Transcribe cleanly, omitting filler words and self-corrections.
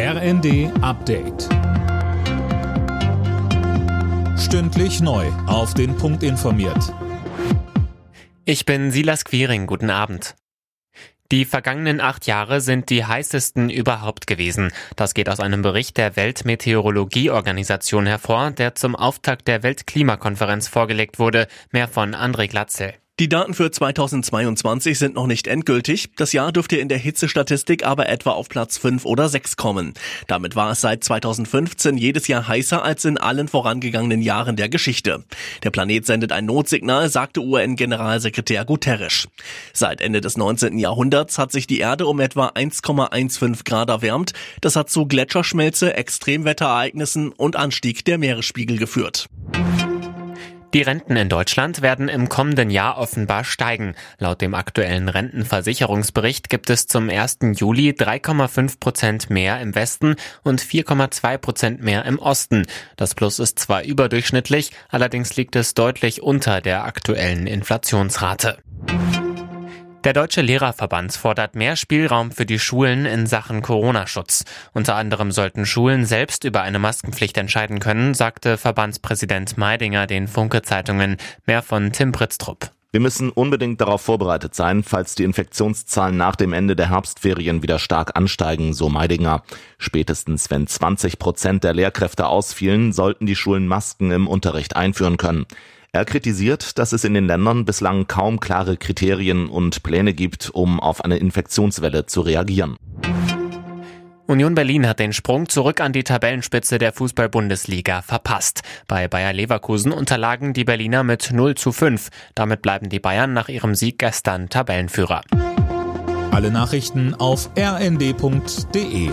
RND Update. Stündlich neu auf den Punkt informiert. Ich bin Silas Quiering, guten Abend. Die vergangenen 8 Jahre sind die heißesten überhaupt gewesen. Das geht aus einem Bericht der Weltmeteorologieorganisation hervor, der zum Auftakt der Weltklimakonferenz vorgelegt wurde. Mehr von André Glatzel. Die Daten für 2022 sind noch nicht endgültig. Das Jahr dürfte in der Hitzestatistik aber etwa auf Platz 5 oder 6 kommen. Damit war es seit 2015 jedes Jahr heißer als in allen vorangegangenen Jahren der Geschichte. Der Planet sendet ein Notsignal, sagte UN-Generalsekretär Guterres. Seit Ende des 19. Jahrhunderts hat sich die Erde um etwa 1,15 Grad erwärmt. Das hat zu Gletscherschmelze, Extremwetterereignissen und Anstieg der Meeresspiegel geführt. Die Renten in Deutschland werden im kommenden Jahr offenbar steigen. Laut dem aktuellen Rentenversicherungsbericht gibt es zum 1. Juli 3,5% mehr im Westen und 4,2% mehr im Osten. Das Plus ist zwar überdurchschnittlich, allerdings liegt es deutlich unter der aktuellen Inflationsrate. Der Deutsche Lehrerverband fordert mehr Spielraum für die Schulen in Sachen Corona-Schutz. Unter anderem sollten Schulen selbst über eine Maskenpflicht entscheiden können, sagte Verbandspräsident Meidinger den Funke-Zeitungen. Mehr von Tim Pritztrupp. Wir müssen unbedingt darauf vorbereitet sein, falls die Infektionszahlen nach dem Ende der Herbstferien wieder stark ansteigen, so Meidinger. Spätestens wenn 20% der Lehrkräfte ausfielen, sollten die Schulen Masken im Unterricht einführen können. Er kritisiert, dass es in den Ländern bislang kaum klare Kriterien und Pläne gibt, um auf eine Infektionswelle zu reagieren. Union Berlin hat den Sprung zurück an die Tabellenspitze der Fußball-Bundesliga verpasst. Bei Bayer Leverkusen unterlagen die Berliner mit 0:5. Damit bleiben die Bayern nach ihrem Sieg gestern Tabellenführer. Alle Nachrichten auf rnd.de.